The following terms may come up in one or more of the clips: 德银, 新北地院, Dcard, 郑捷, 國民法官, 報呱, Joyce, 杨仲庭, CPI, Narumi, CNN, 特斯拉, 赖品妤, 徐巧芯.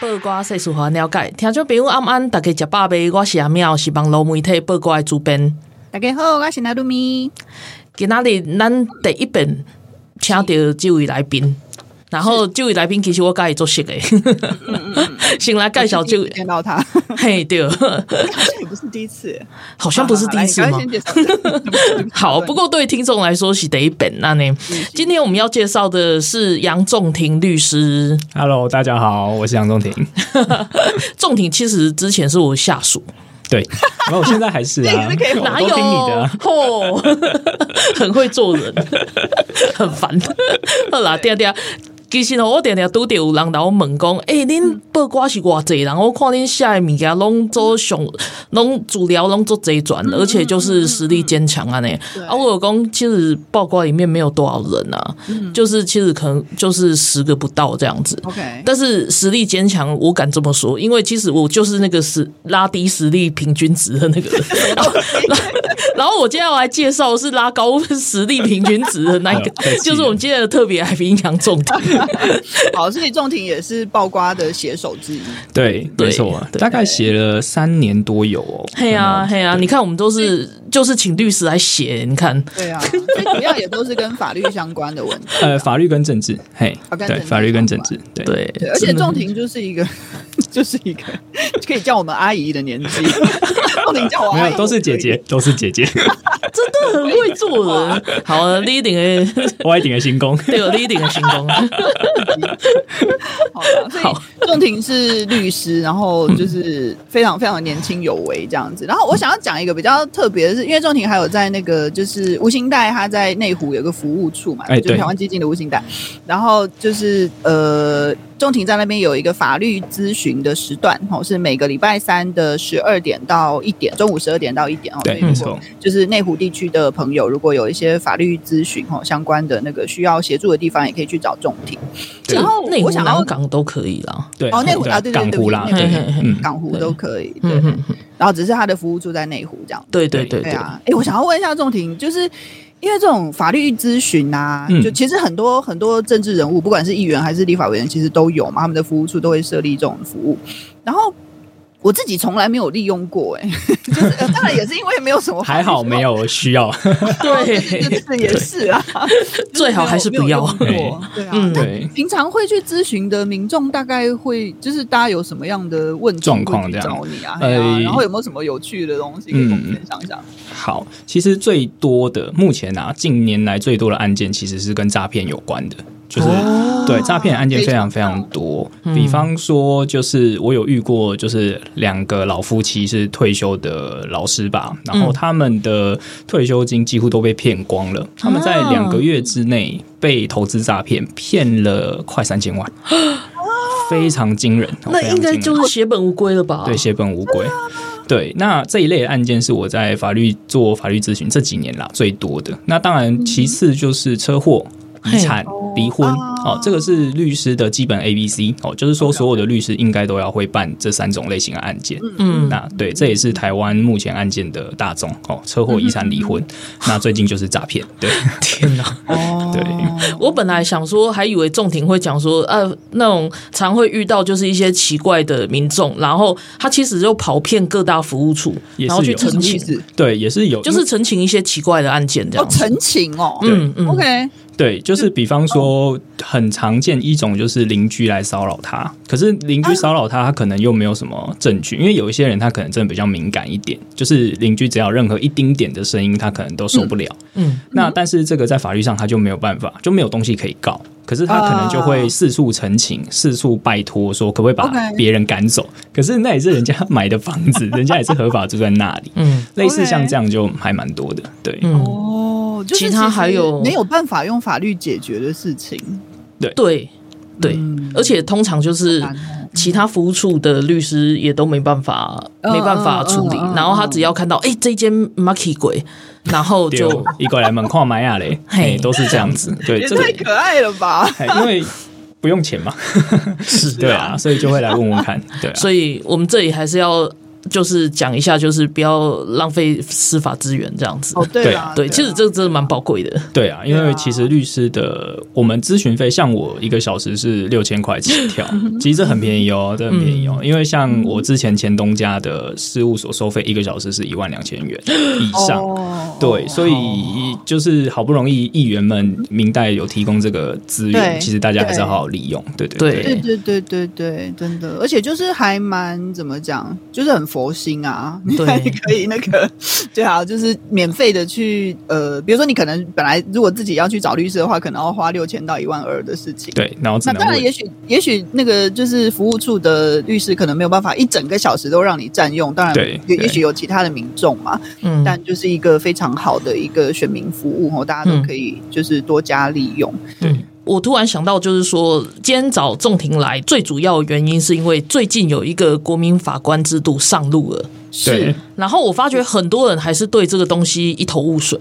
八卦世事互了解，听众朋友晚安，大家食饱未？我是阿妙，是网络媒体八卦的主编。大家好，我是 Narumi。今仔日咱第一遍请到这位来宾，然后这位来宾其实我甲伊做熟的，先来介绍这位。见到他，嘿对，好像不是第一次吗？好，不过对听众来说是第一本那呢。今天我们要介绍的是杨仲庭律师。Hello， 大家好，我是杨仲庭。仲庭其实之前是我下属。对，然后我现在还是啊，哪有？哦，很会做人，很烦。好啦，对。其实我常常拄到有人来我问讲，恁报瓜是偌济人？我看恁写的物件拢做上，拢资料拢做齐全，而且就是实力坚强啊呢。啊，我有讲，其实报瓜里面没有多少人啊，就是其实可能就是10个不到这样子。OK， 但是实力坚强，我敢这么说，因为其实我就是那个拉低实力平均值的那个人。然后我接下来介绍是拉高实力平均值的那一个，就是我们今天的特别来宾杨仲庭。好，所以仲庭也是爆瓜的写手之一。对，没错，大概写了3年多有哦。嘿啊，你看我们都是就是请律师来写，你看。对啊，所以主要也都是跟法律相关的文字。法律跟政治，嘿，对，法律跟政治，对。而且仲庭就是一个可以叫我们阿姨的年纪。仲庭叫我阿姨，没有，都是姐姐。真的很会做人。好了，我一定的新功，对，我一定的新功。好，仲庭是律师，然后就是非常非常年轻有为这样子。然后我想要讲一个比较特别的是，因为仲庭还有在那个就是吴兴代，他在内湖有个服务处嘛，就是台湾基金的吴兴代。然后就是仲庭在那边有一个法律咨询的时段，是每个礼拜3的12点到1点，中午12点到1点。对，没错。就是内湖地区的朋友，如果有一些法律咨询相关的那个需要协助的地方，也可以去找仲庭。然后我想要港都可以啦，对，内湖啊，对对对，港湖都可以。对，然后只是他的服务处在内湖这样。对啊。我想要问一下仲庭，就是。因为这种法律咨询啊，就其实很多政治人物，不管是议员还是立法委员，其实都有嘛，他们的服务处都会设立这种服务。然后我自己从来没有利用过，就是当然也是因为没有什么还好没有需要，对，也是啊，最好还是不要。对啊，对，平常会去咨询的民众大概会就是大家有什么样的问题状况这样找你啊，然后有没有什么有趣的东西可以跟我们分享一下？好，其实最多的目前啊，近年来最多的案件其实是跟诈骗有关的。就是对诈骗案件非常非常多，比方说就是我有遇过，就是2个老夫妻是退休的老师吧，然后他们的退休金几乎都被骗光了，他们在2个月之内被投资诈骗骗了快3000万。非常惊人，那应该就是血本无归了吧？对，血本无归。对，那这一类的案件是我在做法律咨询这几年啦最多的。那当然，其次就是车祸、遗产、离婚，这个是律师的基本 ABC， 就是说所有的律师应该都要会办这3种类型的案件。那对，这也是台湾目前案件的大宗，车祸、遗产、离婚，那最近就是诈骗。对，天哪！对，我本来想说，还以为仲庭会讲说，那种常会遇到就是一些奇怪的民众，然后他其实就跑遍各大服务处，然后去澄清，对，也是有，就是澄清一些奇怪的案件这样。澄清哦，OK。对，就是比方说很常见一种就是邻居来骚扰他，可是邻居骚扰他，他可能又没有什么证据，因为有一些人他可能真的比较敏感一点，就是邻居只要任何一丁点的声音，他可能都受不了。那但是这个在法律上他就没有办法，就没有东西可以告。可是他可能就会四处陈情，四处拜托说可不可以把别人赶走。可是那也是人家买的房子，人家也是合法住在那里。类似像这样就还蛮多的，对。哦，就是其他还有没有办法用法律解决的事情。对对对、嗯，而且通常就是其他服务处的律师也都没办法处理，然后他只要看到这间 Maki 鬼，然后就一过来门框买啊嘞，嘿，都是这样子，对，也太可爱了吧？因为不用钱嘛，是对啊，所以就会来问问看，对、啊，所以我们这里还是要。就是讲一下，就是不要浪费司法资源这样子。哦，对啊，对，其实这真的蛮宝贵的。对啊，因为其实律师的我们咨询费，像我一个小时是6000块起跳，其实这很便宜哦，这很便宜哦。因为像我之前前东家的事务所收费一个小时是12000元以上，对，所以就是好不容易议员们明代有提供这个资源，其实大家还是要好好利用。对对对对对对对，真的，而且就是还蛮怎么讲，就是很。佛心啊，你还可以那个对啊，就是免费的去比如说你可能本来如果自己要去找律师的话，可能要花6000到12000的事情。对，然后那当然也许那个就是服务处的律师可能没有办法一整个小时都让你占用，当然也许有其他的民众嘛，但就是一个非常好的一个选民服务，大家都可以就是多加利用。对。我突然想到就是说今天找仲庭来最主要的原因是因为最近有一个国民法官制度上路了，是，然后我发觉很多人还是对这个东西一头雾水，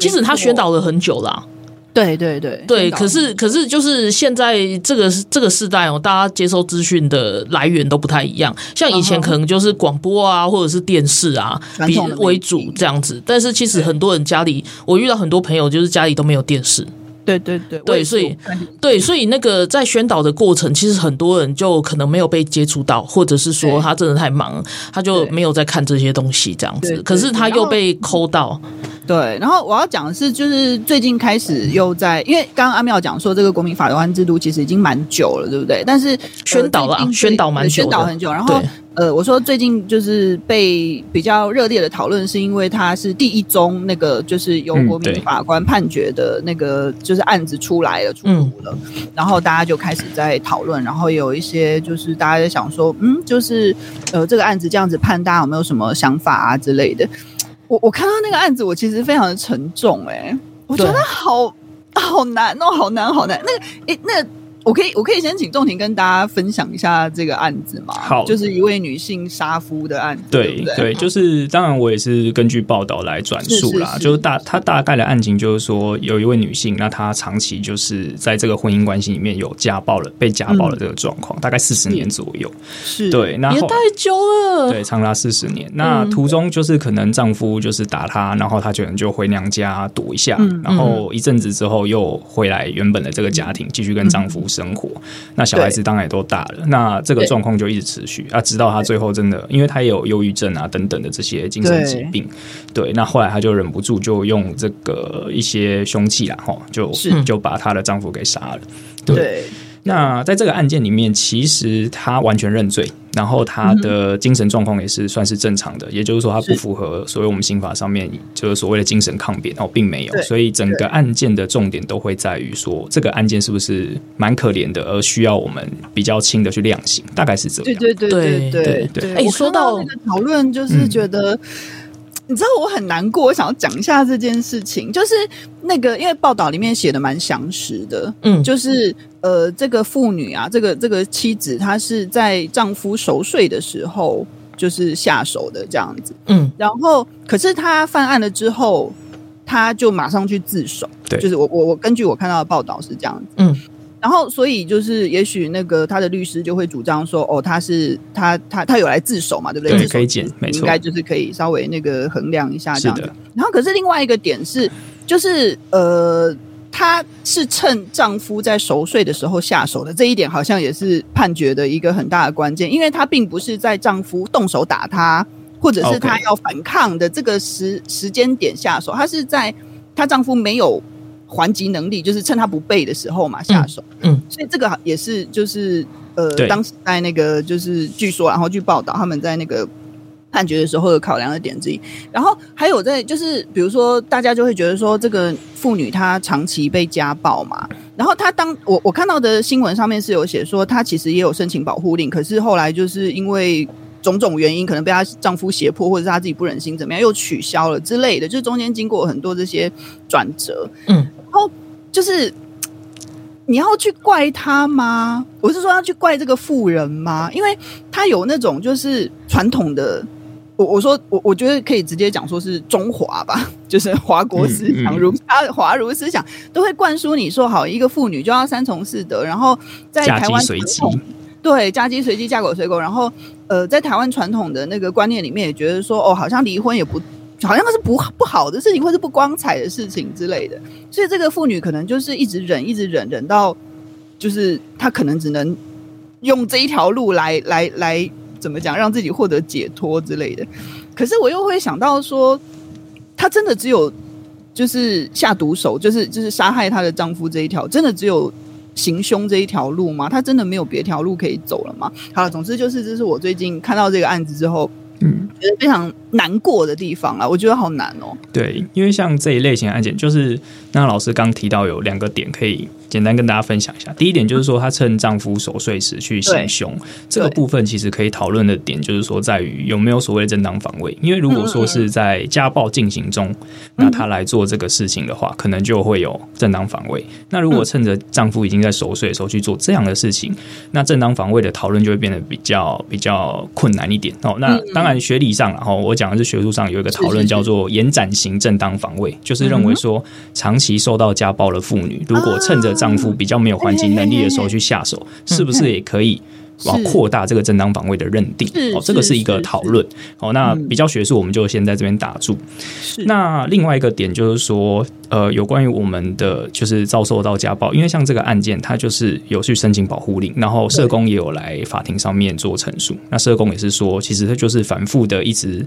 其实他宣导了很久啦，对对对对，可是就是现在这个世代哦，大家接收资讯的来源都不太一样，像以前可能就是广播啊或者是电视啊比为主这样子，但是其实很多人家里，我遇到很多朋友就是家里都没有电视，对对对对，所以那个在宣导的过程，其实很多人就可能没有被接触到，或者是说他真的太忙，他就没有在看这些东西这样子。对对对，可是他又被抠到。对，然后我要讲的是，就是最近开始又在，因为刚刚阿妙讲说这个国民法官制度其实已经蛮久了，对不对？但是宣导了，宣导很久，然后。我说最近就是被比较热烈的讨论，是因为它是第一宗那个就是由国民法官判决的那个就是案子出来了，出炉了，然后大家就开始在讨论，然后有一些就是大家在想说，就是这个案子这样子判，大家有没有什么想法啊之类的？我看到那个案子，我其实非常的沉重，我觉得好难，那个。我可以先请仲庭跟大家分享一下这个案子嘛？好，就是一位女性杀夫的案子。对 对, 对，就是当然我也是根据报道来转述啦，是是是，就是她大概的案情就是说，有一位女性，那她长期就是在这个婚姻关系里面有被家暴了这个状况，大概40年左右。是，对，那也太久了，对，长达40年。那途中就是可能丈夫就是打她，然后她可能就回娘家躲一下，然后一阵子之后又回来原本的这个家庭，继续跟丈夫。生活，那小孩子当然也都大了，那这个状况就一直持续啊，直到他最后真的，因为他也有忧郁症啊等等的这些精神疾病，对，那后来他就忍不住就用这个一些凶器啦，就把她的丈夫给杀了，对。那在这个案件里面，其实他完全认罪，然后他的精神状况也是算是正常的，也就是说他不符合所谓我们刑法上面就是所谓的精神抗辩，并没有，所以整个案件的重点都会在于说这个案件是不是蛮可怜的，而需要我们比较轻的去量刑，大概是这样。对对对对对对。说到那个讨论，就是觉得。你知道我很难过，我想要讲一下这件事情，就是那个因为报道里面写的蛮详实的，就是这个妇女啊，这个妻子，她是在丈夫熟睡的时候就是下手的这样子，然后可是她犯案了之后，她就马上去自首，对，就是我根据我看到的报道是这样子，然后所以就是也许那个他的律师就会主张说，他有来自首嘛，对不对？对，可以检，没错，应该就是可以稍微那个衡量一下这样的。然后可是另外一个点是，就是她是趁丈夫在熟睡的时候下手的，这一点好像也是判决的一个很大的关键，因为她并不是在丈夫动手打她，或者是她要反抗的这个时间点下手，她是在她丈夫没有还击能力，就是趁他不备的时候嘛下手，所以这个也是就是当时在那个就是据说然后去报道他们在那个判决的时候有考量的点之一，然后还有在就是比如说大家就会觉得说这个妇女她长期被家暴嘛，然后她当我看到的新闻上面是有写说她其实也有申请保护令，可是后来就是因为种种原因，可能被她丈夫胁迫，或者是她自己不忍心怎么样又取消了之类的，就是中间经过很多这些转折，嗯，然后就是你要去怪她吗？我是说要去怪这个妇人吗？因为她有那种就是传统的，我觉得可以直接讲说是中华吧，就是华国思想，华儒思想都会灌输你说，好，一个妇女就要三从四德，然后在台湾传统，对，嫁鸡随鸡，嫁狗随狗，然后在台湾传统的那个观念里面也觉得说，哦，好像离婚也不好像是不好的事情，或是不光彩的事情之类的，所以这个妇女可能就是一直忍，忍到就是她可能只能用这一条路来怎么讲，让自己获得解脱之类的。可是我又会想到说，她真的只有就是下毒手，就是杀害她的丈夫这一条，真的只有行凶这一条路吗？她真的没有别条路可以走了吗？好了，总之就是这是我最近看到这个案子之后，觉得非常难过的地方啦。我觉得好难哦。对，因为像这一类型案件，就是那老师刚提到有两个点可以简单跟大家分享一下。第一点就是说，她趁丈夫熟睡时去行凶，这个部分其实可以讨论的点就是说，在于有没有所谓的正当防卫。因为如果说是在家暴进行中，那她来做这个事情的话，可能就会有正当防卫。那如果趁着丈夫已经在熟睡的时候去做这样的事情，那正当防卫的讨论就会变得比较困难一点哦。那当然学理上，然后我讲的是学术上有一个讨论叫做延展型正当防卫，就是认为说长期受到家暴的妇女，如果趁着丈夫比较没有还击能力的时候去下手，是不是也可以扩大这个正当防卫的认定？哦，这个是一个讨论。哦，那比较学术，我们就先在这边打住。那另外一个点就是说，有关于我们的就是遭受到家暴，因为像这个案件，他就是有去申请保护令，然后社工也有来法庭上面做陈述。那社工也是说，其实他就是反复的一直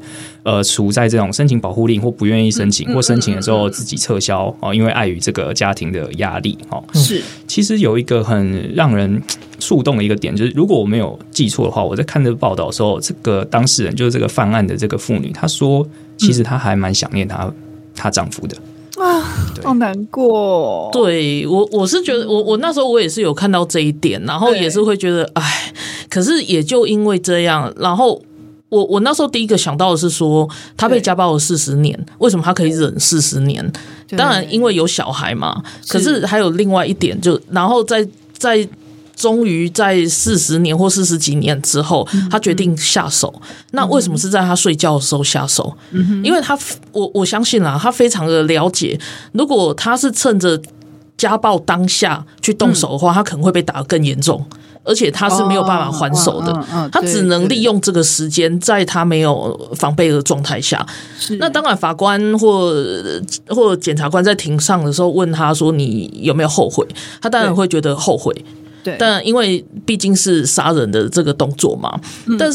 处在这种申请保护令或不愿意申请，或申请的时候自己撤销哦，因为碍于这个家庭的压力哦。是，其实有一个很让人触动的一个点，就是如果我没有记错的话，我在看这个报道的时候，这个当事人就是这个犯案的这个妇女，她说其实她还蛮想念她丈夫的。啊，好难过。对，我是觉得我那时候我也是有看到这一点，然后也是会觉得哎，可是也就因为这样，然后我那时候第一个想到的是说，她被家暴了40年，为什么她可以忍40年？当然因为有小孩嘛。可是还有另外一点，就然后在终于在40年或40几年之后，他决定下手。那为什么是在他睡觉的时候下手？因为我相信啦，他非常的了解，如果他是趁着家暴当下去动手的话，他可能会被打得更严重，而且他是没有办法还手的，他只能利用这个时间，在他没有防备的状态下。那当然，法官或检察官在庭上的时候问他说：“你有没有后悔？”他当然会觉得后悔。但因为毕竟是杀人的这个动作嘛，但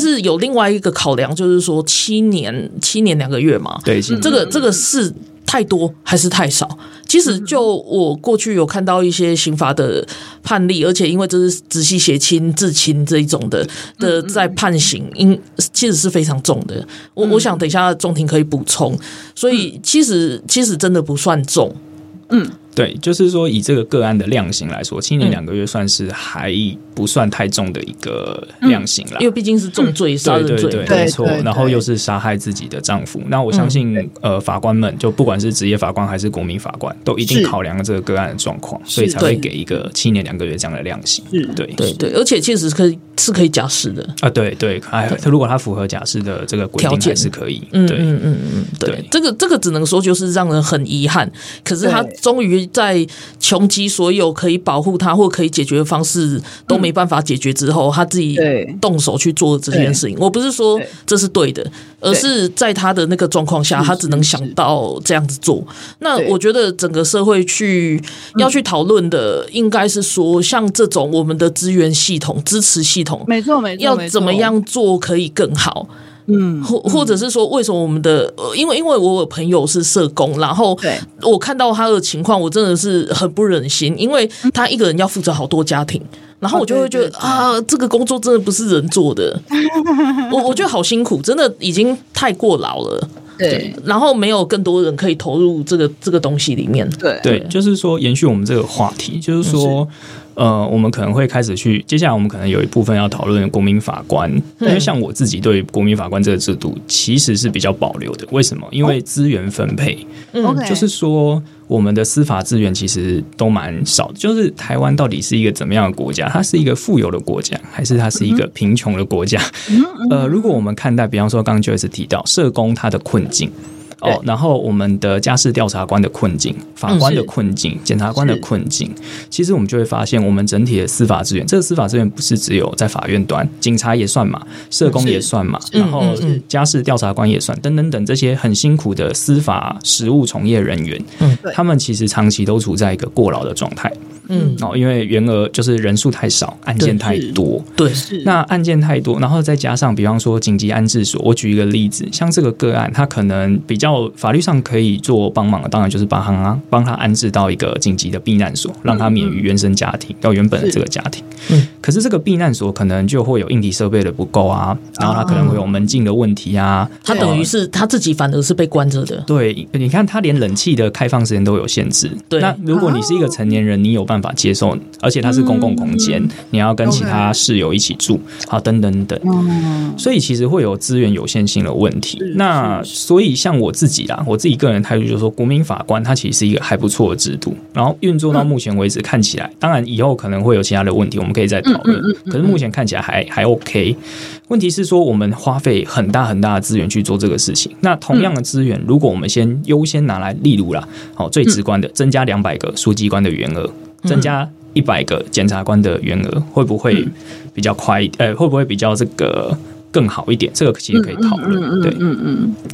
是有另外一个考量，就是说7年2个月嘛，对，这个是太多还是太少？其实就我过去有看到一些刑罚的判例，而且因为这是直系血亲、至亲这一种的在判刑，其实是非常重的。我想等一下仲庭可以补充，所以其实真的不算重。对，就是说以这个个案的量刑来说，7年2个月算是还不算太重的一个量刑啦，因为毕竟是重罪，杀人罪，对，没错。然后又是杀害自己的丈夫，那我相信法官们就不管是职业法官还是国民法官，都一定考量这个个案的状况，所以才会给一个7年2个月这样的量刑。对，而且其实是可以假释的啊，对，如果他符合假释的这个规定还是可以。对，这个只能说就是让人很遗憾，可是他终于在穷极所有可以保护他或可以解决的方式都没办法解决之后，他自己动手去做这件事情。我不是说这是对的，而是在他的那个状况下，他只能想到这样子做。那我觉得整个社会要去讨论的，应该是说像这种我们的资源系统、支持系统，没错，要怎么样做可以更好。或者是说为什么我们的因为我有朋友是社工，然后我看到他的情况，我真的是很不忍心，因为他一个人要负责好多家庭，然后我就会觉得啊，这个工作真的不是人做的。我觉得好辛苦，真的已经太过劳了。对，然后没有更多人可以投入这个东西里面。对对，就是说延续我们这个话题，就是说我们可能会开始去，接下来我们可能有一部分要讨论国民法官，因为像我自己对国民法官这个制度其实是比较保留的。为什么？因为资源分配，就是说我们的司法资源其实都蛮少的。就是台湾到底是一个怎么样的国家？它是一个富有的国家，还是它是一个贫穷的国家？如果我们看待，比方说刚刚 Joyce 提到社工他的困境。哦，然后我们的家事调查官的困境、法官的困境、检察官的困境，其实我们就会发现，我们整体的司法资源，这个司法资源不是只有在法院端，警察也算嘛，社工也算嘛，然后家事调查官也算，等等等这些很辛苦的司法实务从业人员，他们其实长期都处在一个过劳的状态。因为员额就是人数太少，案件太多。对，那案件太多，然后再加上比方说紧急安置所，我举一个例子，像这个个案，他可能比较法律上可以做帮忙的，当然就是帮他安置到一个紧急的避难所，让他免于原生家庭到原本的这个家庭。可是这个避难所可能就会有硬体设备的不够啊，然后他可能会有门禁的问题啊，他等于是他自己反而是被关着的。对，你看他连冷气的开放时间都有限制。对，那如果你是一个成年人，你有办法接受，而且它是公共空间，你要跟其他室友一起住，好，等等等，所以其实会有资源有限性的问题。那所以像我自己啦，我自己个人态度就是说，国民法官它其实是一个还不错的制度，然后运作到目前为止看起来，当然以后可能会有其他的问题，我们可以再讨论。可是目前看起来还 OK。问题是说，我们花费很大很大的资源去做这个事情。那同样的资源，如果我们先优先拿来，例如啦，好，最直观的，增加200个书记官的员额。增加100个检察官的员额，会不会比较快一点？会不会比较这个更好一点？这个其实可以讨论。对，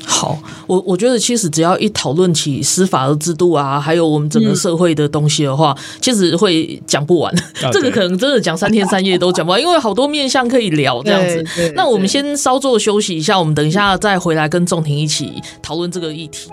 好，我觉得其实只要一讨论起司法的制度啊，还有我们整个社会的东西的话，其实会讲不完。这个可能真的讲3天3夜都讲不完，因为好多面向可以聊这样子。那我们先稍作休息一下，我们等一下再回来跟仲庭一起讨论这个议题。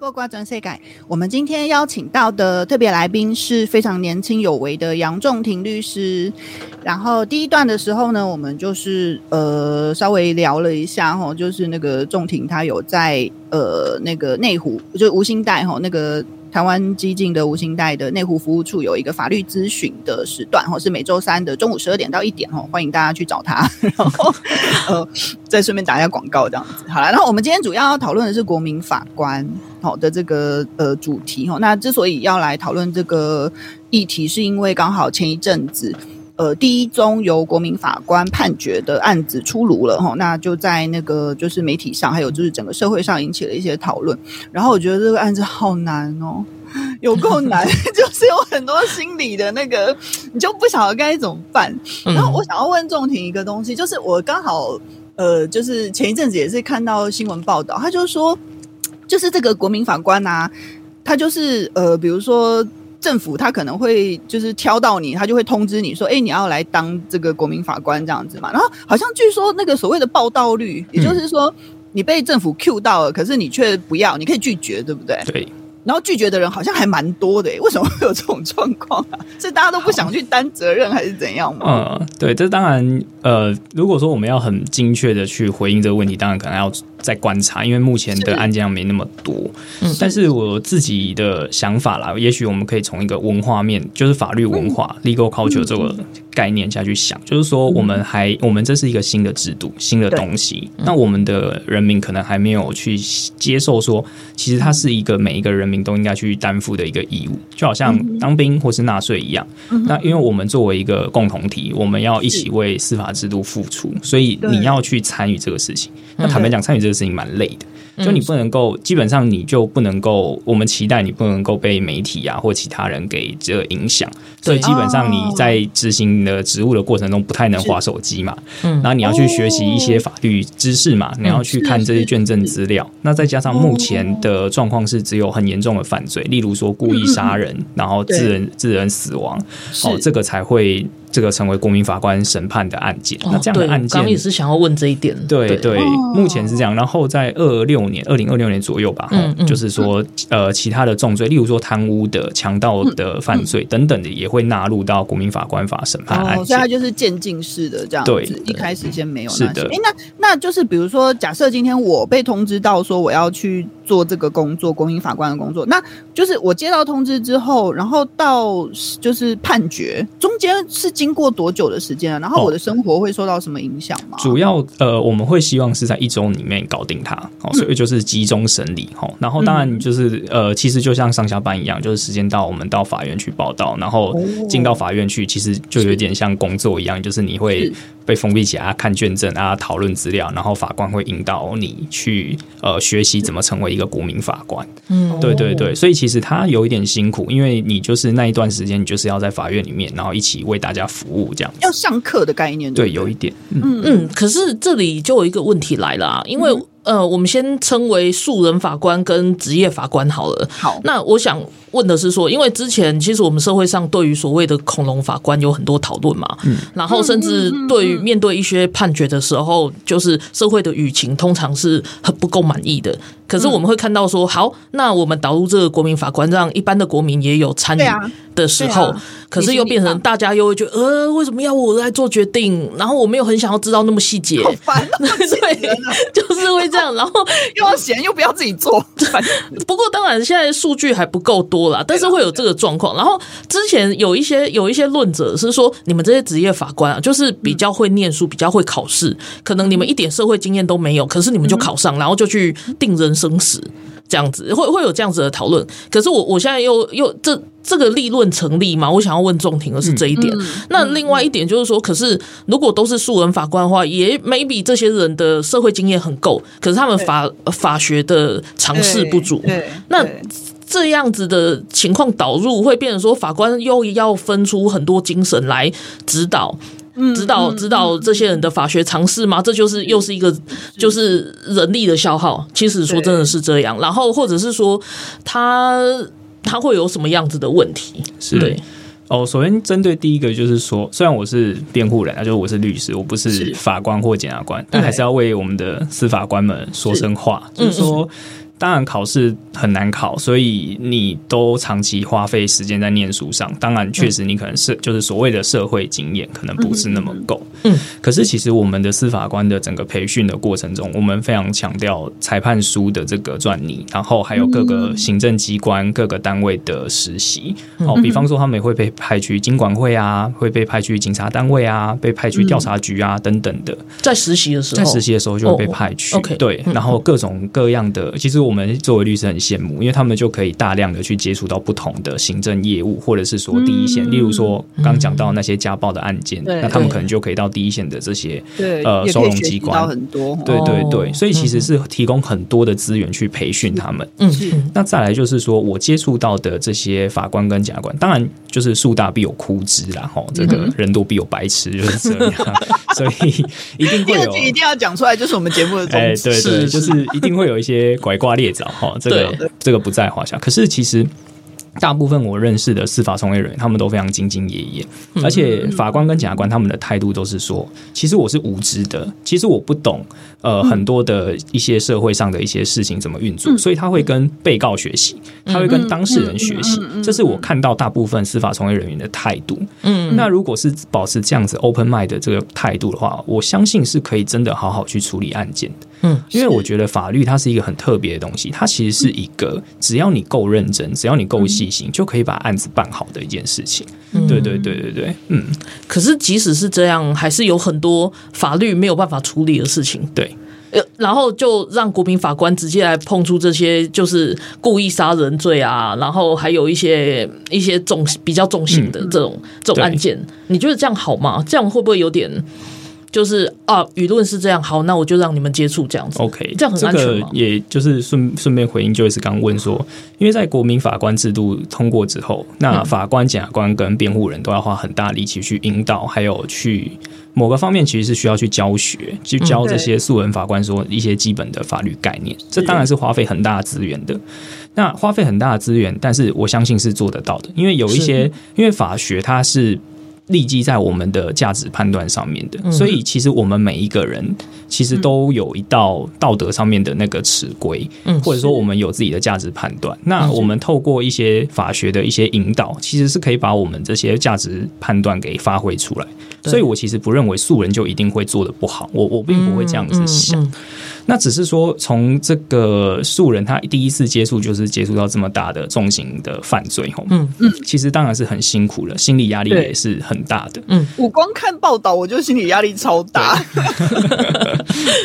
播瓜转世界，我们今天邀请到的特别来宾是非常年轻有为的杨仲庭律师。然后第一段的时候呢，我们就是稍微聊了一下齁，就是那个仲庭他有在那个内湖，就是无薪贷齁，那个台湾基进的无薪贷的内湖服务处有一个法律咨询的时段，是每周三的中午12点到1点，欢迎大家去找他，然后再顺便打一下广告这样子。好了，然后我们今天主要要讨论的是国民法官的这个主题。那之所以要来讨论这个议题，是因为刚好前一阵子第一宗由国民法官判决的案子出炉了齁，那就在那个就是媒体上，还有就是整个社会上引起了一些讨论。然后我觉得这个案子好难哦，有够难，就是有很多心理的那个，你就不晓得该怎么办。然后我想要问仲庭一个东西，就是我刚好就是前一阵子也是看到新闻报道，他就说，就是这个国民法官啊，他就是比如说。政府他可能会就是挑到你，他就会通知你说，你要来当这个国民法官这样子嘛。然后好像据说那个所谓的报到率，也就是说你被政府 Q 到了，可是你却不要，你可以拒绝，对不对？对。然后拒绝的人好像还蛮多的，为什么会有这种状况啊？是大家都不想去担责任还是怎样吗？对，这当然如果说我们要很精确的去回应这个问题，当然可能要再观察，因为目前的案件没那么多。但是我自己的想法啦，也许我们可以从一个文化面，就是法律文化 legal culture 这个概念下去想，就是说我们这是一个新的制度，新的东西，那我们的人民可能还没有去接受说其实它是一个每一个人民都应该去担负的一个义务，就好像当兵或是纳税一样。那因为我们作为一个共同体，我们要一起为司法制度付出，所以你要去参与这个事情。那坦白讲，参与这个事情蛮累的，就你不能够，基本上你就不能够，我们期待你不能够被媒体啊或其他人给这个影响，所以基本上你在执行你的职务的过程中不太能滑手机嘛，然后你要去学习一些法律知识嘛，你要去看这些卷证资料，那再加上目前的状况是只有很严重的犯罪，例如说故意杀人，然后致人死亡，这个才会这个成为国民法官审判的案件。那这样的案件，刚刚也是想要问这一点。对，目前是这样。然后在2026年左右吧，就是说其他的重罪，例如说贪污的、强盗的犯罪等等的，也会纳入到国民法官法审判案件。所以它就是渐进式的这样子。对，一开始先没有那些。是的。那就是比如说，假设今天我被通知到说我要去做这个工作，国民法官的工作，那就是我接到通知之后，然后到就是判决中间是经过多久的时间啊？然后我的生活会受到什么影响吗？主要我们会希望是在1周里面搞定它，所以就是集中审理。然后当然就是其实就像上下班一样，就是时间到我们到法院去报到，然后进到法院去，其实就有点像工作一样，就是你会被封闭起来看卷证啊，讨论资料，然后法官会引导你去学习怎么成为一个国民法官。对，所以其实他有一点辛苦，因为你就是那一段时间，你就是要在法院里面，然后一起为大家服务，这样子要上课的概念。对，有一点。可是这里就有一个问题来了，因为我们先称为素人法官跟职业法官好了。好，那我想问的是说，因为之前其实我们社会上对于所谓的恐龙法官有很多讨论嘛，然后甚至对于面对一些判决的时候，就是社会的舆情通常是很不够满意的。可是我们会看到说，好，那我们导入这个国民法官，让一般的国民也有参与的时候，可是又变成大家又会觉得，为什么要我来做决定？然后我没有很想要知道那么细节，好烦啊！对，就是会这样，然后又要嫌又不要自己做。不过当然现在数据还不够多啦，但是会有这个状况。然后之前有一些论者是说，你们这些职业法官啊，就是比较会念书，比较会考试，可能你们一点社会经验都没有，可是你们就考上，然后就去定人生死，这样子会有这样子的讨论。可是我现在又这个立论成立嘛？我想要问仲庭的是这一点。那另外一点就是说，可是如果都是素人法官的话，也 maybe 这些人的社会经验很够，可是他们法学的常识不足。那这样子的情况导入，会变成说法官又要分出很多精神来指导这些人的法学常识吗？这就是又是一个就是人力的消耗。其实说真的是这样，然后或者是说他会有什么样子的问题？是对。首先针对第一个就是说，虽然我是辩护人，就是我是律师，我不是法官或检察官，但还是要为我们的司法官们说声话，就是说。当然考试很难考，所以你都长期花费时间在念书上，当然确实你可能是就是所谓的社会经验可能不是那么够。可是其实我们的司法官的整个培训的过程中，我们非常强调裁判书的这个撰拟，然后还有各个行政机关各个单位的实习。比方说他们也会被派去金管会啊，会被派去警察单位啊，被派去调查局啊等等的。在实习的时候就会被派去。对，然后各种各样的，其实我们作为律师很羡慕，因为他们就可以大量的去接触到不同的行政业务，或者是说第一线，例如说刚讲到那些家暴的案件，那他们可能就可以到第一线的这些收容机关，对，所以其实是提供很多的资源去培训他们。那再来就是说我接触到的这些法官跟检察官，当然就是树大必有枯枝啦，这个人多必有白痴，就是这样。所以一定会有，一定要讲出来，就是我们节目的宗旨。对，就是一定会有一些拐瓜裂枣，这个不在话下。可是其实大部分我认识的司法从业人员他们都非常兢兢业业，而且法官跟检察官他们的态度都是说，其实我是无知的，其实我不懂很多的一些社会上的一些事情怎么运作，所以他会跟被告学习，他会跟当事人学习，这是我看到大部分司法从业人员的态度。那如果是保持这样子 open mind 的这个态度的话，我相信是可以真的好好去处理案件的。因为我觉得法律它是一个很特别的东西，它其实是一个只要你够认真，只要你够细心，就可以把案子办好的一件事情。对对对对对，可是即使是这样，还是有很多法律没有办法处理的事情。对。然后就让国民法官直接来碰出这些，就是故意杀人罪啊，然后还有一些比较重型的这种案件，你觉得这样好吗？这样会不会有点？就是啊，舆论是这样，好，那我就让你们接触这样子 ，OK， 这样很安全吗？这个也就是顺便回应 Joyce 刚问说，因为在国民法官制度通过之后，那法官、检察官跟辩护人都要花很大力气去引导，还有去某个方面其实是需要去教学，去教这些素人法官说一些基本的法律概念，这当然是花费很大的资源的。那花费很大的资源，但是我相信是做得到的，因为有一些，因为法学它是。立基在我们的价值判断上面的，所以其实我们每一个人其实都有一道道德上面的那个尺规，或者说我们有自己的价值判断，那我们透过一些法学的一些引导，其实是可以把我们这些价值判断给发挥出来，所以我其实不认为素人就一定会做得不好，我并不会这样子想，那只是说从这个素人他第一次接触就是接触到这么大的重型的犯罪，其实当然是很辛苦了，心理压力也是很大的。我光看报道我就心理压力超大。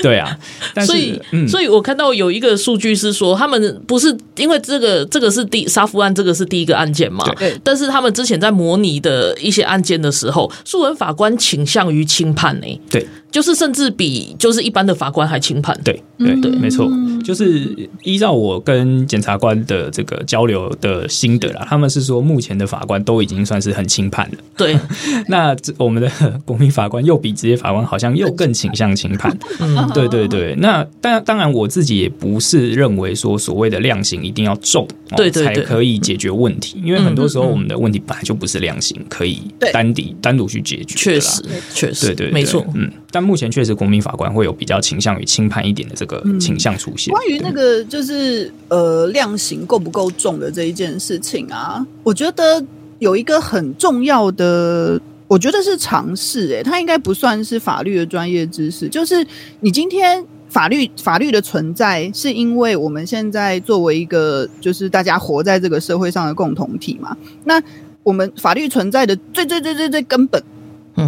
对啊，但是所以我看到有一个数据是说，他们不是因为这个是杀夫案，这个是第一个案件嘛，但是他们之前在模拟的一些案件的时候，素人法官倾向于轻判欸，对，就是甚至比就是一般的法官还轻判。对对对，没错，就是依照我跟检察官的这个交流的心得啦，他们是说目前的法官都已经算是很轻判了。对，那我们的国民法官又比职业法官好像又更倾向轻判。对对对，那当然我自己也不是认为说所谓的量刑一定要重，对对对，才可以解决问题，因为很多时候我们的问题本来就不是量刑可以单独去解决。确实，确实，对对，没错，但目前确实国民法官会有比较倾向于轻判一点的这个倾向出现。关于那个就是量刑够不够重的这一件事情啊，我觉得有一个很重要的，我觉得是常识欸，它应该不算是法律的专业知识，就是你今天法律的存在是因为我们现在作为一个就是大家活在这个社会上的共同体嘛，那我们法律存在的最根本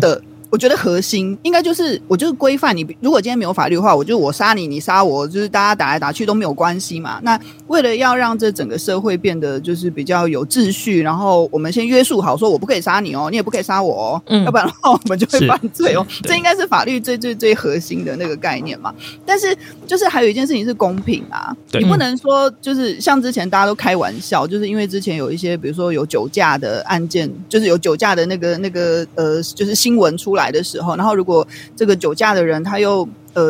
的我觉得核心应该就是，我就是规范你。如果今天没有法律的话，我杀你，你杀我，就是大家打来打去都没有关系嘛。那为了要让这整个社会变得就是比较有秩序，然后我们先约束好，说我不可以杀你哦，你也不可以杀我哦，要不然的话我们就会犯罪哦。这应该是法律最核心的那个概念嘛。但是就是还有一件事情是公平啊，你不能说就是像之前大家都开玩笑，就是因为之前有一些比如说有酒驾的案件，就是有酒驾的那个就是新闻出来。来的时候，然后如果这个酒驾的人他又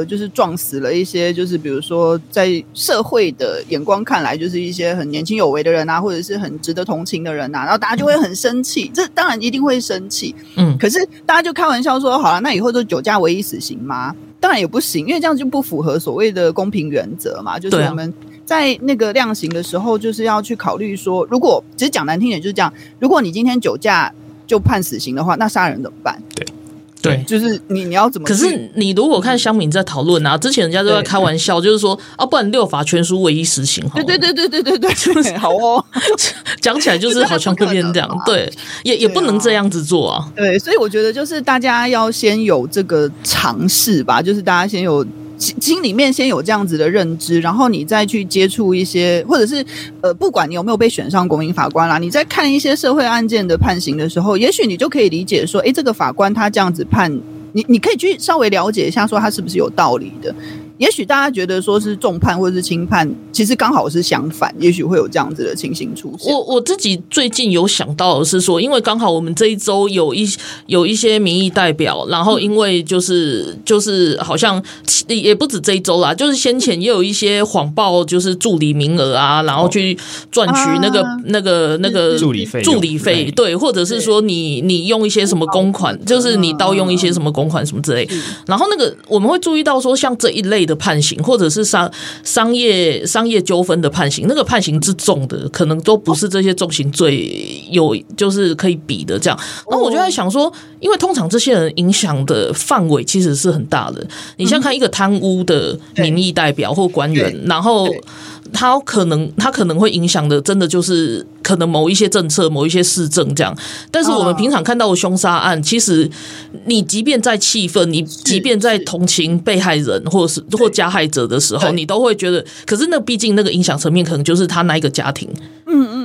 就是撞死了一些，就是比如说在社会的眼光看来就是一些很年轻有为的人啊，或者是很值得同情的人啊，然后大家就会很生气，这当然一定会生气，可是大家就开玩笑说，好啦，那以后就酒驾唯一死刑吗？当然也不行，因为这样就不符合所谓的公平原则嘛，就是我们在那个量刑的时候就是要去考虑说，如果其实讲难听点就是这样，如果你今天酒驾就判死刑的话，那杀人怎么办？对对，就是你要怎么？可是你如果看乡民在讨论啊，之前人家都在开玩笑，就是说啊，不然六法全书唯一实行好了。对，就是好哦。讲起来就是好像会变这样，啊、对，也不能这样子做啊。对，所以我觉得就是大家要先有这个尝试吧，就是大家先有。心里面先有这样子的认知，然后你再去接触一些，或者是不管你有没有被选上国民法官啦，你在看一些社会案件的判刑的时候，也许你就可以理解说，诶，这个法官他这样子判，你可以去稍微了解一下，说他是不是有道理的。也许大家觉得说是重判或者是轻判，其实刚好是相反，也许会有这样子的情形出现。我自己最近有想到的是说，因为刚好我们这一周有一些民意代表，然后因为就是好像也不止这一周啦，就是先前也有一些谎报就是助理名额啊，然后去赚取那个助理费，对，或者是说你用一些什么公款，就是你盗用一些什么公款什么之类，然后那个我们会注意到说，像这一类的判刑，或者是商业纠纷的判刑，那个判刑之重的，可能都不是这些重刑罪有就是可以比的这样。那我就在想说，因为通常这些人影响的范围其实是很大的。你像看一个贪污的民意代表或官员，然后他可能会影响的，真的就是可能某一些政策、某一些市政这样。但是我们平常看到的凶杀案，其实你即便在气愤，你即便在同情被害人或加害者的时候，你都会觉得，可是那毕竟那个影响层面，可能就是他那一个家庭。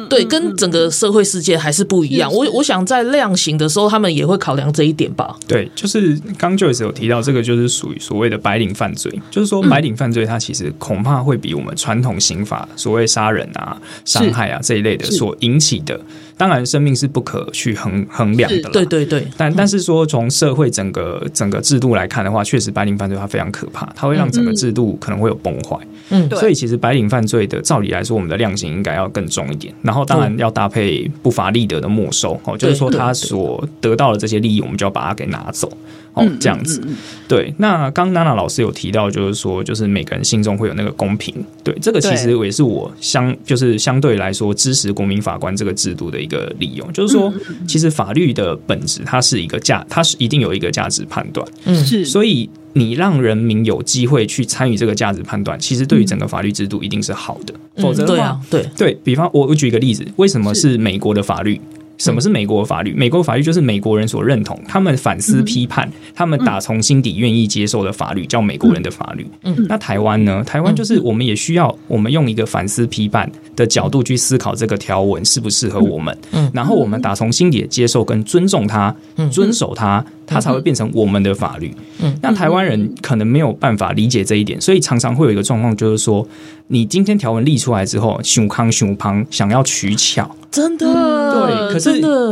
对，跟整个社会世界还是不一样。我想在量刑的时候，他们也会考量这一点吧。对，就是刚 Joyce 有提到这个，就是属于所谓的白领犯罪，就是说白领犯罪它其实恐怕会比我们传统刑法所谓杀人啊、伤害啊这一类的所引起的。当然生命是不可去衡量的啦，对对对，但是说从社会整个制度来看的话，确实白领犯罪它非常可怕，它会让整个制度可能会有崩坏，所以其实白领犯罪的照理来说，我们的量刑应该要更重一点，然后当然要搭配不法利得的没收，就是说他所得到的这些利益，我们就要把它给拿走，这样子。对，那刚娜娜老师有提到，就是说，就是每个人心中会有那个公平，对，这个其实也是我就是相对来说支持国民法官这个制度的一个理由，就是说，其实法律的本质，它是一定有一个价值判断，所以你让人民有机会去参与这个价值判断，其实对于整个法律制度一定是好的，否则的话，对，比方我举一个例子，为什么是美国的法律？什么是美国法律？美国法律就是美国人所认同，他们反思批判，他们打从心底愿意接受的法律，叫美国人的法律。那台湾呢？台湾就是我们也需要，我们用一个反思批判的角度去思考这个条文适不适合我们，然后我们打从心底的接受跟尊重它，遵守它，它才会变成我们的法律。那台湾人可能没有办法理解这一点，所以常常会有一个状况，就是说，你今天条文立出来之后，想要取巧，真的，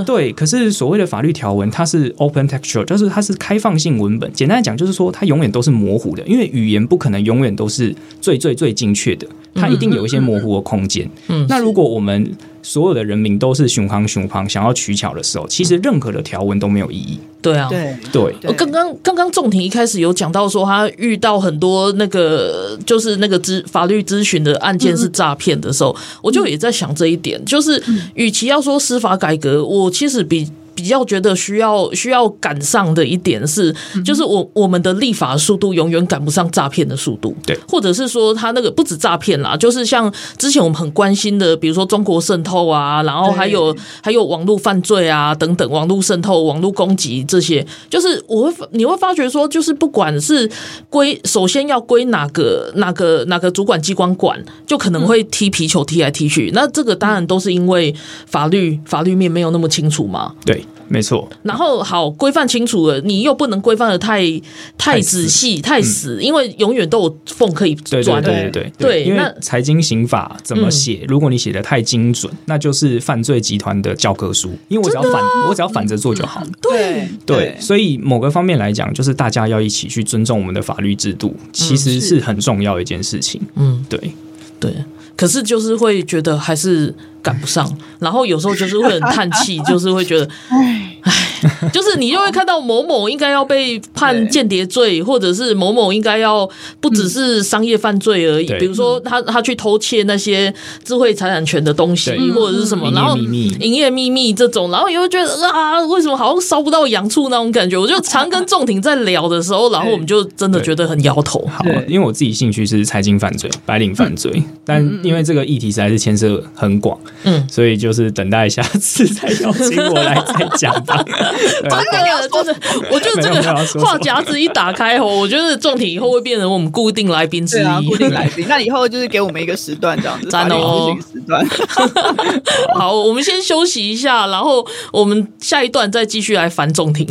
对，可是所谓的法律条文，它是 open textual， 就是它是开放性文本。简单来讲，就是说它永远都是模糊的，因为语言不可能永远都是最最最精确的，它一定有一些模糊的空间。那如果我们所有的人民都是熊康想要取巧的时候，其实任何的条文都没有意义。对啊，对，刚刚仲庭一开始有讲到说，他遇到很多那个就是那个法律咨询的案件是诈骗的时候，我就也在想这一点，就是与其要说司法改革，我其实比较觉得需要赶上的一点是，就是我们的立法速度永远赶不上诈骗的速度，对，或者是说他那个不止诈骗啦，就是像之前我们很关心的，比如说中国渗透啊，然后还有网络犯罪啊等等，网络渗透、网络攻击这些，就是你会发觉说，就是不管是首先要归哪个主管机关管，就可能会踢皮球踢来踢去，那这个当然都是因为法律面没有那么清楚嘛，对。没错，然后好规范清楚了，你又不能规范的太仔细、太死，因为永远都有缝可以钻。对，因为财经刑法怎么写，如果你写的太精准，那就是犯罪集团的教科书。因为我只要反着做就好了。对，所以某个方面来讲，就是大家要一起去尊重我们的法律制度，其实是很重要的一件事情。对。可是就是会觉得还是赶不上，然后有时候就是会很叹气，就是会觉得，唉，就是你就会看到某某应该要被判间谍罪，或者是某某应该要不只是商业犯罪而已，比如说他去偷窃那些智慧财产权的东西或者是什么，然后营业秘密这种，然后也会觉得啊，为什么好像烧不到洋处那种感觉？我就常跟仲庭在聊的时候，然后我们就真的觉得很摇头。好，因为我自己兴趣是财经犯罪、白领犯罪，但因为这个议题实在是牵涉很广，所以就是等待下次再邀请我来再讲吧。真的，我觉得这个话匣子一打开后，我觉得仲庭以后会变成我们固定来宾之一。对啊，固定来宾。那以后就是给我们一个时段这样子，赞哦，时段。好，我们先休息一下，然后我们下一段再继续来烦仲庭。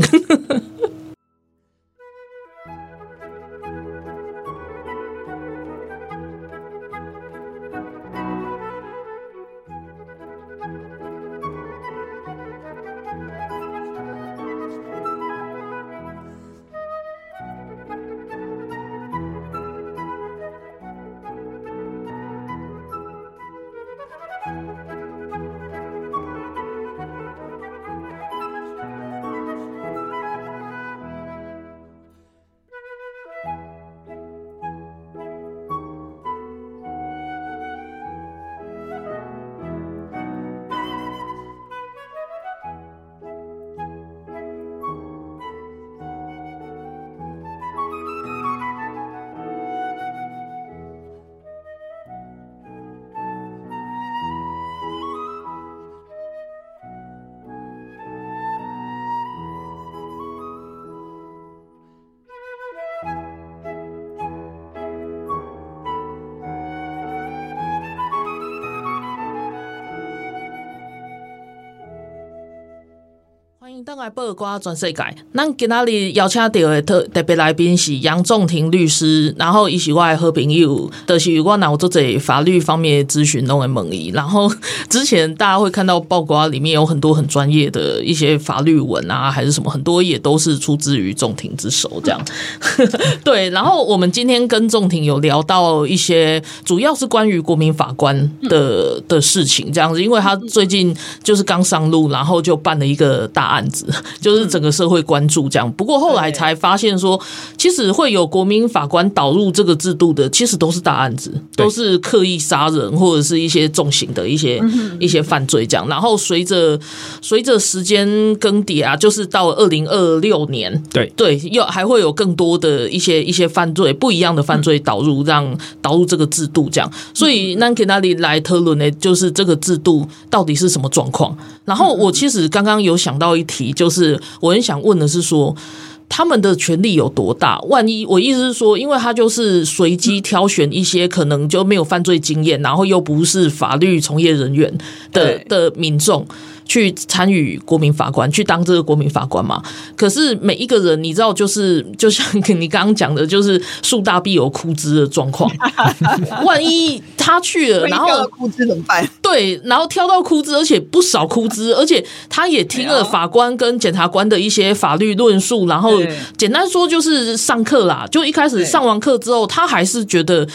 来报瓜全世界，咱今仔日邀请到的特别来宾是杨仲庭律师，然后伊是我的好朋友，就是我哪有做这法律方面的咨询拢会问伊。然后之前大家会看到报瓜里面有很多很专业的一些法律文啊，还是什么，很多也都是出自于仲庭之手这样。对，然后我们今天跟仲庭有聊到一些主要是关于国民法官的事情这样子，因为他最近就是刚上路，然后就办了一个大案子，就是整个社会关注这样。不过后来才发现说，其实会有国民法官导入这个制度的，其实都是大案子，都是刻意杀人或者是一些重刑的一些犯罪这样。然后随着时间更迭啊，就是到2026年，对，又还会有更多的一些犯罪，不一样的犯罪导入这个制度这样。所以咱今天来讨论的就是这个制度到底是什么状况。然后我其实刚刚有想到一题，就是我很想问的是说，他们的权力有多大？万一我意思是说，因为他就是随机挑选一些可能就没有犯罪经验，然后又不是法律从业人员的民众去参与国民法官，去当这个国民法官嘛。可是每一个人你知道，就是就像你刚刚讲的，就是树大必有枯枝的状况。万一他去了，然后枯枝怎么办？对，然后挑到枯枝，而且不少枯枝，而且他也听了法官跟检察官的一些法律论述，然后简单说就是上课啦，就一开始上完课之后，他还是觉得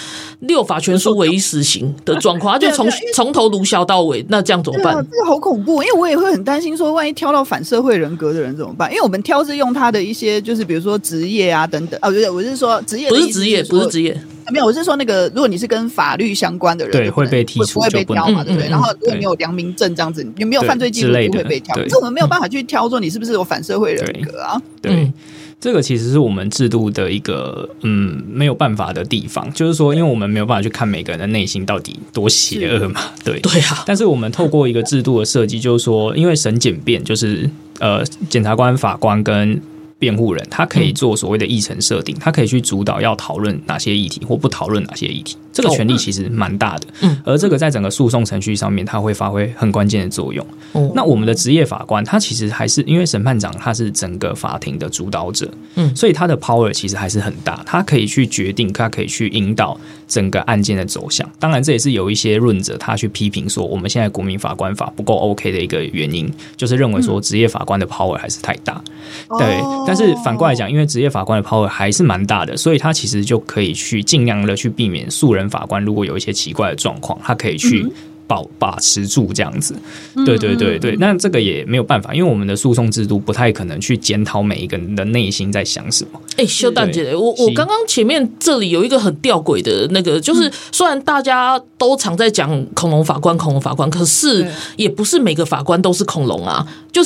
六法全书唯一实行的状况，他就从头如销到尾。那这样怎么办？这个好恐怖，因为我也会很担心说，万一挑到反社会人格的人怎么办？因为我们挑是用他的一些，就是比如说职业啊等等。我是说职业的意思是，不是职业、啊，没有，我是说那个，如果你是跟法律相关的人，对，会被剔除，会被挑嘛，对不对？然后如果你有良民证这样子，你没有犯罪记录就会被挑。这我们没有办法去挑说你是不是有反社会人格啊？对。这个其实是我们制度的一个没有办法的地方，就是说因为我们没有办法去看每个人的内心到底多邪恶嘛，对啊。但是我们透过一个制度的设计，就是说因为审检辩就是检察官、法官跟辩护人，他可以做所谓的议程设定，他可以去主导要讨论哪些议题或不讨论哪些议题，这个权力其实蛮大的，而这个在整个诉讼程序上面它会发挥很关键的作用。那我们的职业法官他其实还是因为审判长他是整个法庭的主导者，所以他的 power 其实还是很大，他可以去决定，他可以去引导整个案件的走向。当然这也是有一些论者他去批评说我们现在国民法官法不够 OK 的一个原因，就是认为说职业法官的 power 还是太大，对。但是反过来讲，因为职业法官的 power 还是蛮大的，所以他其实就可以去尽量的去避免素人法官如果有一些奇怪的状况，他可以去把持住这样子。对，那这个也没有办法，因为我们的诉讼制度不太可能去检讨每一个人的内心在想什么。修蛋姐，我刚刚前面这里有一个很吊诡的那个，就是虽然大家都常在讲恐龙法官，可是也不是每个法官都是恐龙啊。就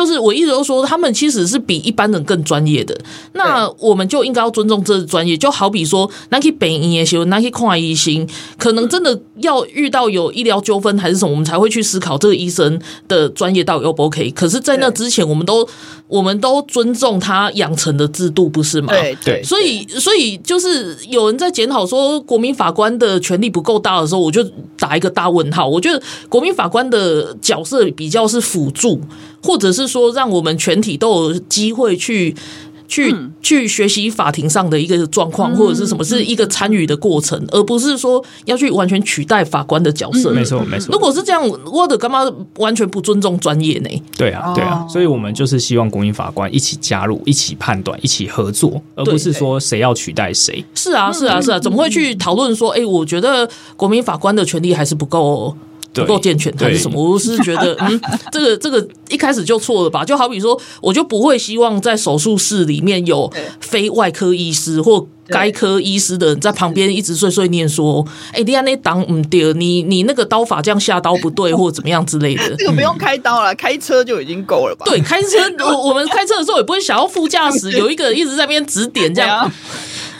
是我一直都说他们其实是比一般人更专业的，那我们就应该要尊重这专业。就好比说咱去病院的时候，咱去看医生，可能真的要遇到有医疗纠纷还是什么，我们才会去思考这个医生的专业到底 OK。 可是在那之前我们都尊重他养成的制度，不是吗？对，所以就是有人在检讨说国民法官的权力不够大的时候，我就打一个大问号。我觉得国民法官的角色比较是辅助，或者是说让我们全体都有机会去学习法庭上的一个状况，或者是什么，是一个参与的过程，而不是说要去完全取代法官的角色。没错。如果是这样，我的干嘛完全不尊重专业呢？对啊。所以我们就是希望国民法官一起加入，一起判断，一起合作，而不是说谁要取代谁。是啊。怎么会去讨论说，我觉得国民法官的权力还是不够健全还是什么？我是觉得，这个一开始就错了吧？就好比说，我就不会希望在手术室里面有非外科医师或该科医师的人在旁边一直碎碎念说：“你按那档唔对，你那个刀法这样下刀不对，或怎么样之类的。”这个不用开刀了，开车就已经够了吧？对，开车我们开车的时候也不会想要副驾驶有一个人一直在那边指点这样。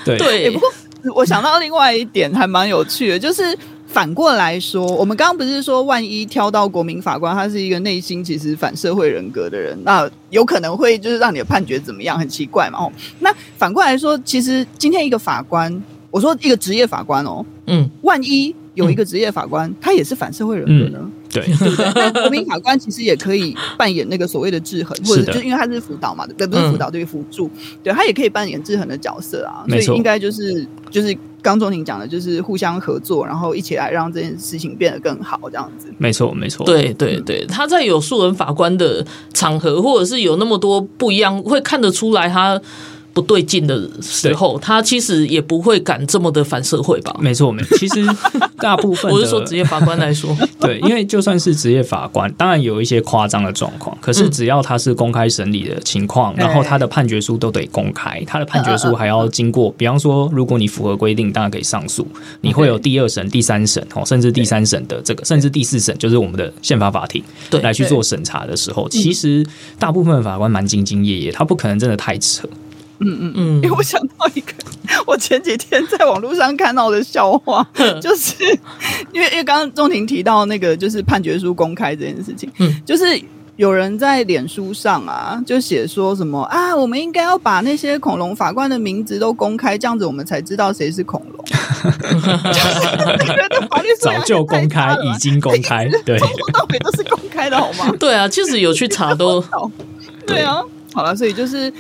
对，不过我想到另外一点还蛮有趣的，就是。反过来说，我们刚刚不是说万一挑到国民法官他是一个内心其实反社会人格的人，那有可能会就是让你的判决怎么样，很奇怪嘛。那反过来说，其实今天一个法官，我说一个职业法官，万一有一个职业法官他也是反社会人格呢？对，但国民法官其实也可以扮演那个所谓的制衡，或者就因为他是辅导嘛，对，不是辅导，对，辅助，对，他也可以扮演制衡的角色啊，所以应该就是刚钟庭讲的，就是互相合作，然后一起来让这件事情变得更好，这样子。没错，没错，对对对，他在有素人法官的场合，或者是有那么多不一样，会看得出来他不对劲的时候，他其实也不会敢这么的反社会吧？没错，没错。其实大部分的我是说职业法官来说，对，因为就算是职业法官，当然有一些夸张的状况，可是只要他是公开审理的情况，然后他的判决书都得公开，他的判决书还要经过，比方说，如果你符合规定，当然可以上诉，你会有第二审、第三审，甚至第三审的这个，甚至第四审，就是我们的宪法法庭来去做审查的时候，其实大部分的法官蛮兢兢业业，他不可能真的太扯。嗯嗯嗯，因为我想到一个我前几天在网络上看到的笑话，就是因为刚刚钟庭提到那个就是判决书公开这件事情，就是有人在脸书上啊就写说什么啊，我们应该要把那些恐龙法官的名字都公开，这样子我们才知道谁是恐龙。早就公开，已经公开，对，从头到尾都是公开的好吗？对啊，其实有去查都对啊，好了，所以就是。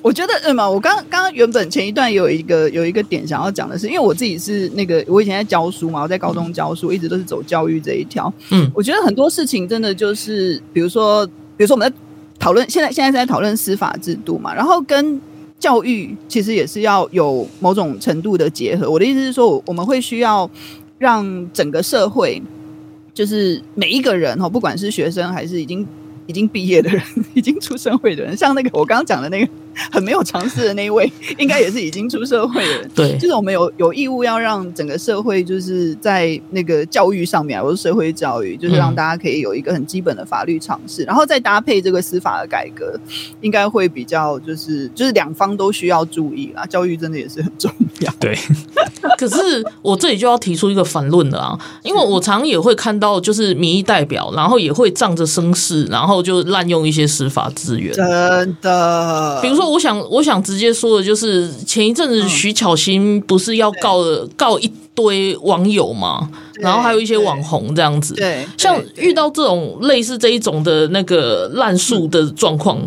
我觉得我刚刚原本前一段有一个点想要讲的是，因为我自己是那个我以前在教书嘛，我在高中教书，一直都是走教育这一条。我觉得很多事情真的就是，比如说我们在讨论现在在讨论司法制度嘛，然后跟教育其实也是要有某种程度的结合。我的意思是说，我们会需要让整个社会，就是每一个人不管是学生还是已经毕业的人，已经出社会的人，像那个我刚刚讲的那个很没有常识的那一位，应该也是已经出社会的人。对，就是我们有义务要让整个社会，就是在那个教育上面，我是社会教育，就是让大家可以有一个很基本的法律常识，然后再搭配这个司法的改革，应该会比较就是两方都需要注意啦。教育真的也是很重要。对，可是我这里就要提出一个反论了啊，因为我常也会看到，就是民意代表，然后也会仗着声势，然后就滥用一些司法资源，真的。比如说，我想直接说的就是前一阵子徐巧芯不是要告一堆网友嘛，然后还有一些网红这样子。对，像遇到这种类似这一种的那个滥诉的状况，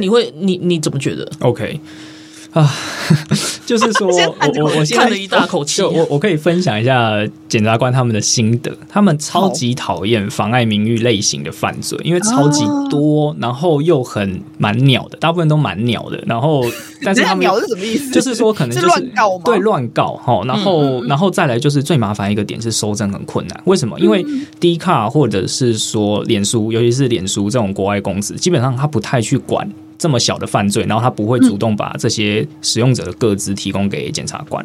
你怎么觉得 ？OK。啊，就是说，我现在叹了一大口气。我可以分享一下检察官他们的心得，他们超级讨厌妨碍名誉类型的犯罪，因为超级多，然后又很蛮鸟的，大部分都蛮鸟的。然后，但是他们鸟是什么意思？就是说，可能就是乱告吗？对，乱告齁。然后再来就是最麻烦一个点是收证很困难，为什么？因为 Dcard 或者是说脸书，尤其是脸书这种国外公司，基本上他不太去管这么小的犯罪，然后他不会主动把这些使用者的个资提供给检察官。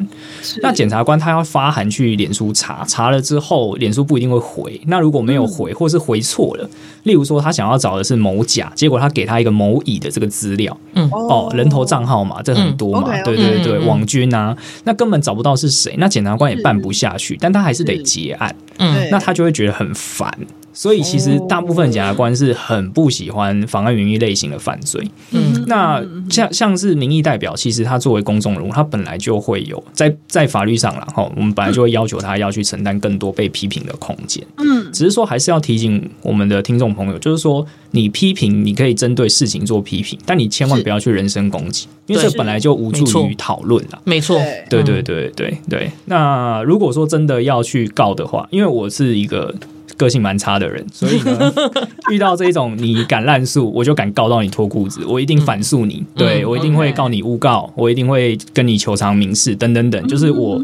那检察官他要发函去脸书查了之后，脸书不一定会回。那如果没有回，或是回错了，例如说他想要找的是某甲，结果他给他一个某乙的这个资料，人头账号嘛，这很多嘛，对对对，网军啊，那根本找不到是谁，那检察官也办不下去，但他还是得结案，那他就会觉得很烦。所以其实大部分检察官是很不喜欢妨碍名誉类型的犯罪。那像是民意代表，其实他作为公众人物，他本来就会有在法律上啦，我们本来就会要求他要去承担更多被批评的空间。只是说还是要提醒我们的听众朋友，就是说你批评你可以针对事情做批评，但你千万不要去人身攻击，因为这本来就无助于讨论啦。没错，对对对对对。那如果说真的要去告的话，因为我是一个个性蛮差的人，所以呢，遇到这种你敢滥诉，我就敢告到你脱裤子，我一定反诉你，对，我一定会告你诬告，我一定会跟你求偿民事等等等。就是我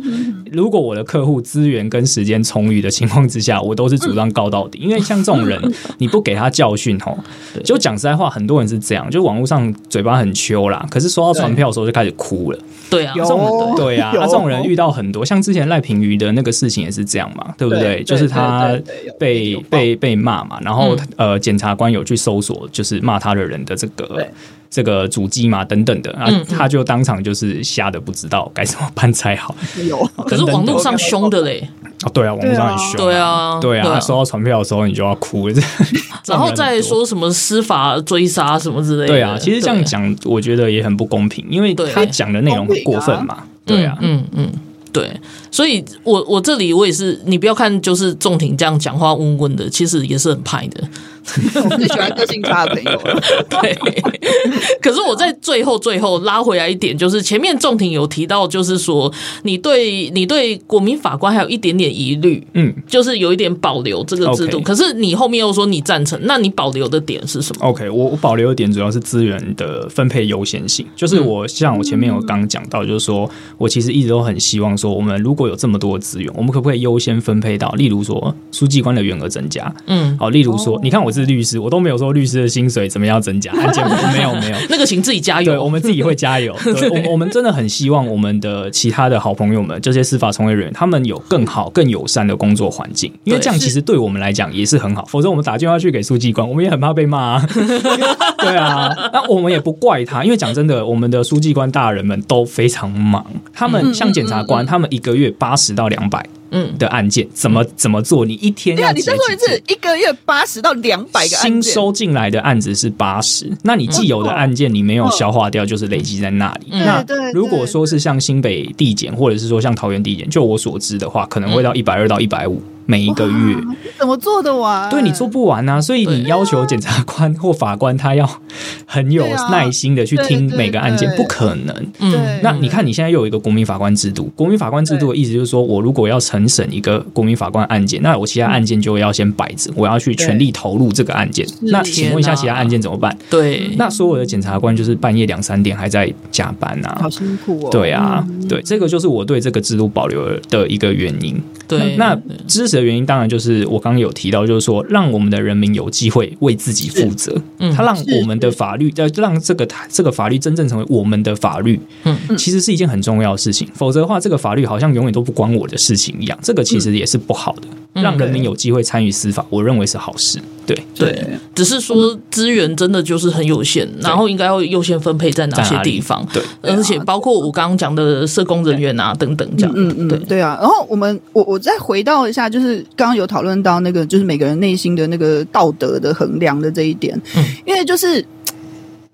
如果我的客户资源跟时间充裕的情况之下，我都是主张告到底，因为像这种人，你不给他教训吼，就讲实在话，很多人是这样，就网络上嘴巴很秋啦，可是收到传票的时候就开始哭了。对啊，对啊，这种人遇到很多，像之前赖品妤的那个事情也是这样嘛，对不对？就是他被骂嘛，然后检察官有去搜索，就是骂他的人的这个主机嘛等等的，啊，他就当场就是吓得不知道该怎么办才好。可是网络上凶的嘞，啊，对啊，网络上很凶，对啊，对啊，收到传票的时候你就要哭了，然后再说什么司法追杀什么之类的，对啊，其实这样讲我觉得也很不公平，因为他讲的内容很过分嘛，对啊，对，所以我这里我也是，你不要看就是仲庭这样讲话温温的，其实也是很派的。我最喜欢个性差的朋友了。对，可是我在最后拉回来一点，就是前面仲庭有提到，就是说你对国民法官还有一点点疑虑，嗯，就是有一点保留这个制度。Okay. 可是你后面又说你赞成，那你保留的点是什么 ？OK， 我保留的点主要是资源的分配优先性，就是像我前面有刚讲到，就是说我其实一直都很希望。说我们如果有这么多资源，我们可不可以优先分配到，例如说书记官的员额增加？嗯，好，例如说，你看我是律师，我都没有说律师的薪水怎么样增加，案件没有，那个请自己加油，对，我们自己会加油。对，我们真的很希望我们的其他的好朋友们，这些司法从业人员，他们有更好、更友善的工作环境，因为这样其实对我们来讲也是很好。否则我们打电话去给书记官，我们也很怕被骂啊。对啊，那我们也不怪他，因为讲真的，我们的书记官大人们都非常忙，他们像检察官。他们一个月80到200的案件，怎么做？你一天要几？对啊，你再说一次，一个月80到200个案件，新收进来的案子是80，那你既有的案件你没有消化掉，就是累积在那里。那如果说是像新北地检，或者是说像桃园地检，就我所知的话，可能会到120到150。每一个月怎么做的完？对，你做不完啊，所以你要求检察官或法官他要很有耐心的去听每个案件，不可能。嗯，那你看你现在又有一个国民法官制度，国民法官制度的意思就是说，我如果要承审一个国民法官案件，那我其他案件就要先摆着，我要去全力投入这个案件。那请问一下，其他案件怎么办？对，那所有的检察官就是半夜2、3点还在加班啊，好辛苦哦。对啊，对，这个就是我对这个制度保留的一个原因。对，那知识的原因当然就是我刚刚有提到，就是说让我们的人民有机会为自己负责，他让我们的法律，让这个法律真正成为我们的法律，其实是一件很重要的事情。否则的话，这个法律好像永远都不关我的事情一样，这个其实也是不好的。让人民有机会参与司法，我认为是好事。对对，只是说资源真的就是很有限，然后应该要优先分配在哪些地方？对，而且包括我刚刚讲的社工人员啊等等这样。对啊。然后我再回到一下，就是刚刚有讨论到那个，就是每个人内心的那个道德的衡量的这一点，因为就是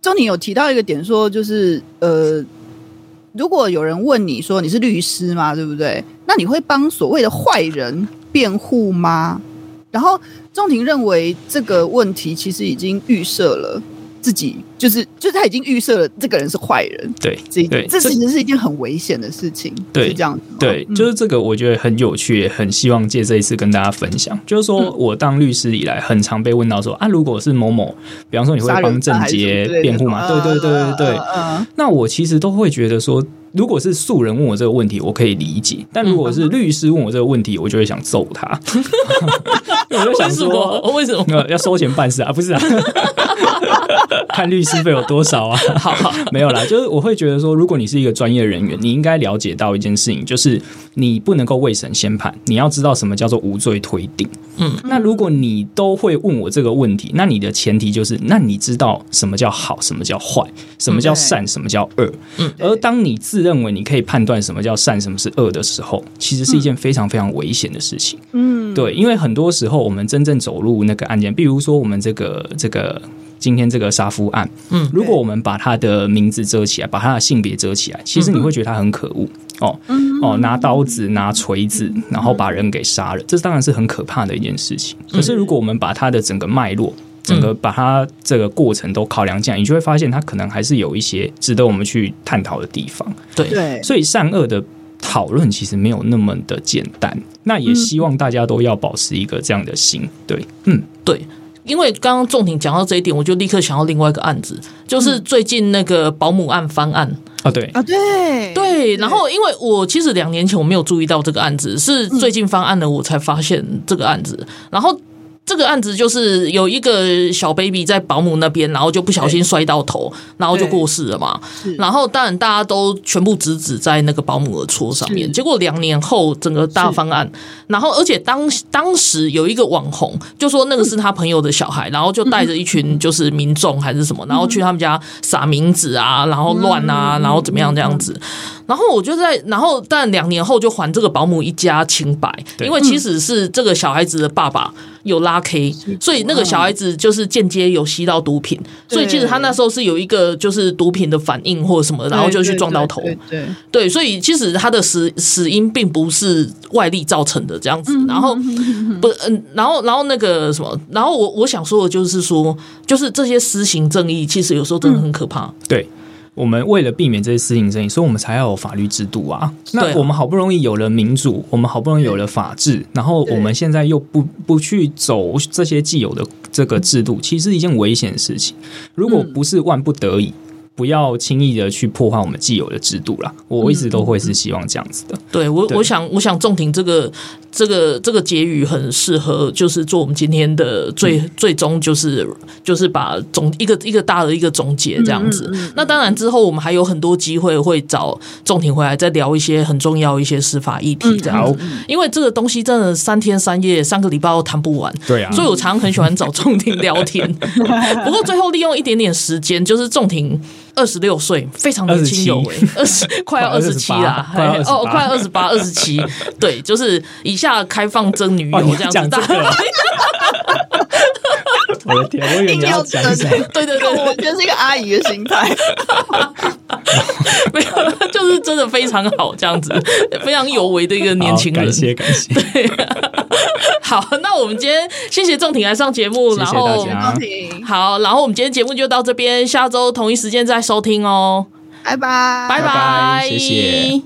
仲庭有提到一个点说，就是如果有人问你说你是律师吗，对不对？那你会帮所谓的坏人辩护吗？然后仲庭认为这个问题其实已经预设了自己，就是他已经预设了这个人是坏人。对，这其实是一件很危险的事情。对，是这样子。对，就是这个我觉得很有趣，也很希望借这一次跟大家分享。就是说我当律师以来，很常被问到说啊，如果是某某，比方说你会帮郑捷辩护吗？对。那我其实都会觉得说，如果是素人问我这个问题，我可以理解；但如果是律师问我这个问题，我就会想揍他。我就想说，为什么要收钱办事啊？不是啊。看律师费有多少啊？好，没有啦，就是我会觉得说，如果你是一个专业人员，你应该了解到一件事情，就是你不能够未审先判，你要知道什么叫做无罪推定。那如果你都会问我这个问题，那你的前提就是，那你知道什么叫好，什么叫坏，什么叫善，什么叫恶。而当你自认为你可以判断什么叫善，什么是恶的时候，其实是一件非常非常危险的事情。对，因为很多时候我们真正走入那个案件，比如说我们这个。今天这个杀夫案，如果我们把他的名字遮起来，把他的性别遮起来，其实你会觉得他很可恶。拿刀子拿锤子然后把人给杀了，这当然是很可怕的一件事情。可是如果我们把他的整个脉络，整个把他这个过程都考量进来，你就会发现他可能还是有一些值得我们去探讨的地方。对，所以善恶的讨论其实没有那么的简单，那也希望大家都要保持一个这样的心。对，因为刚刚仲庭讲到这一点，我就立刻想到另外一个案子，就是最近那个保母案翻案。对，然后因为我其实2年前我没有注意到这个案子，是最近翻案了我才发现这个案子。然后这个案子就是有一个小 baby 在保姆那边，然后就不小心摔到头，然后就过世了嘛。然后当然大家都全部直指在那个保姆的错上面，结果2年后整个大翻案。然后而且当时有一个网红就说那个是他朋友的小孩，然后就带着一群就是民众还是什么，然后去他们家撒名字啊，然后乱啊，然后怎么样这样子。然后我就在，然后但2年后就还这个保姆一家清白，因为其实是这个小孩子的爸爸有拉 K， 所以那个小孩子就是间接有吸到毒品，所以其实他那时候是有一个就是毒品的反应或什么，然后就去撞到头， 对，所以其实他的死因并不是外力造成的这样子，然后不，然后那个什么，然后我想说的就是说，就是这些私刑正义其实有时候真的很可怕，对。我们为了避免这些私刑正义，所以我们才要有法律制度啊。那我们好不容易有了民主，我们好不容易有了法治，然后我们现在又不去走这些既有的这个制度，其实是一件危险的事情。如果不是万不得已，不要轻易的去破坏我们既有的制度啦。我一直都会是希望这样子的。对，我想仲庭这个结语很适合，就是做我们今天的最终就是把一个大的一个总结这样子。那当然之后我们还有很多机会会找仲庭回来再聊一些很重要一些司法议题这样子。因为这个东西真的3天3夜3个礼拜都谈不完。对啊，所以我常常很喜欢找仲庭聊天。不过最后利用一点点时间，就是仲庭。26岁，非常年轻有为，快要27啦，哦，快28、27，对，就是以下开放征女友这样子。我的天，我以为你要讲什么？对对对，我觉得是一个阿姨的心态。没有，就是真的非常好，这样子，非常有为的一个年轻人。感谢。对、啊，好，那我们今天谢谢仲庭来上节目，然后谢谢大家。好，然后我们今天节目就到这边，下周同一时间再收听哦。拜拜，拜拜，谢谢。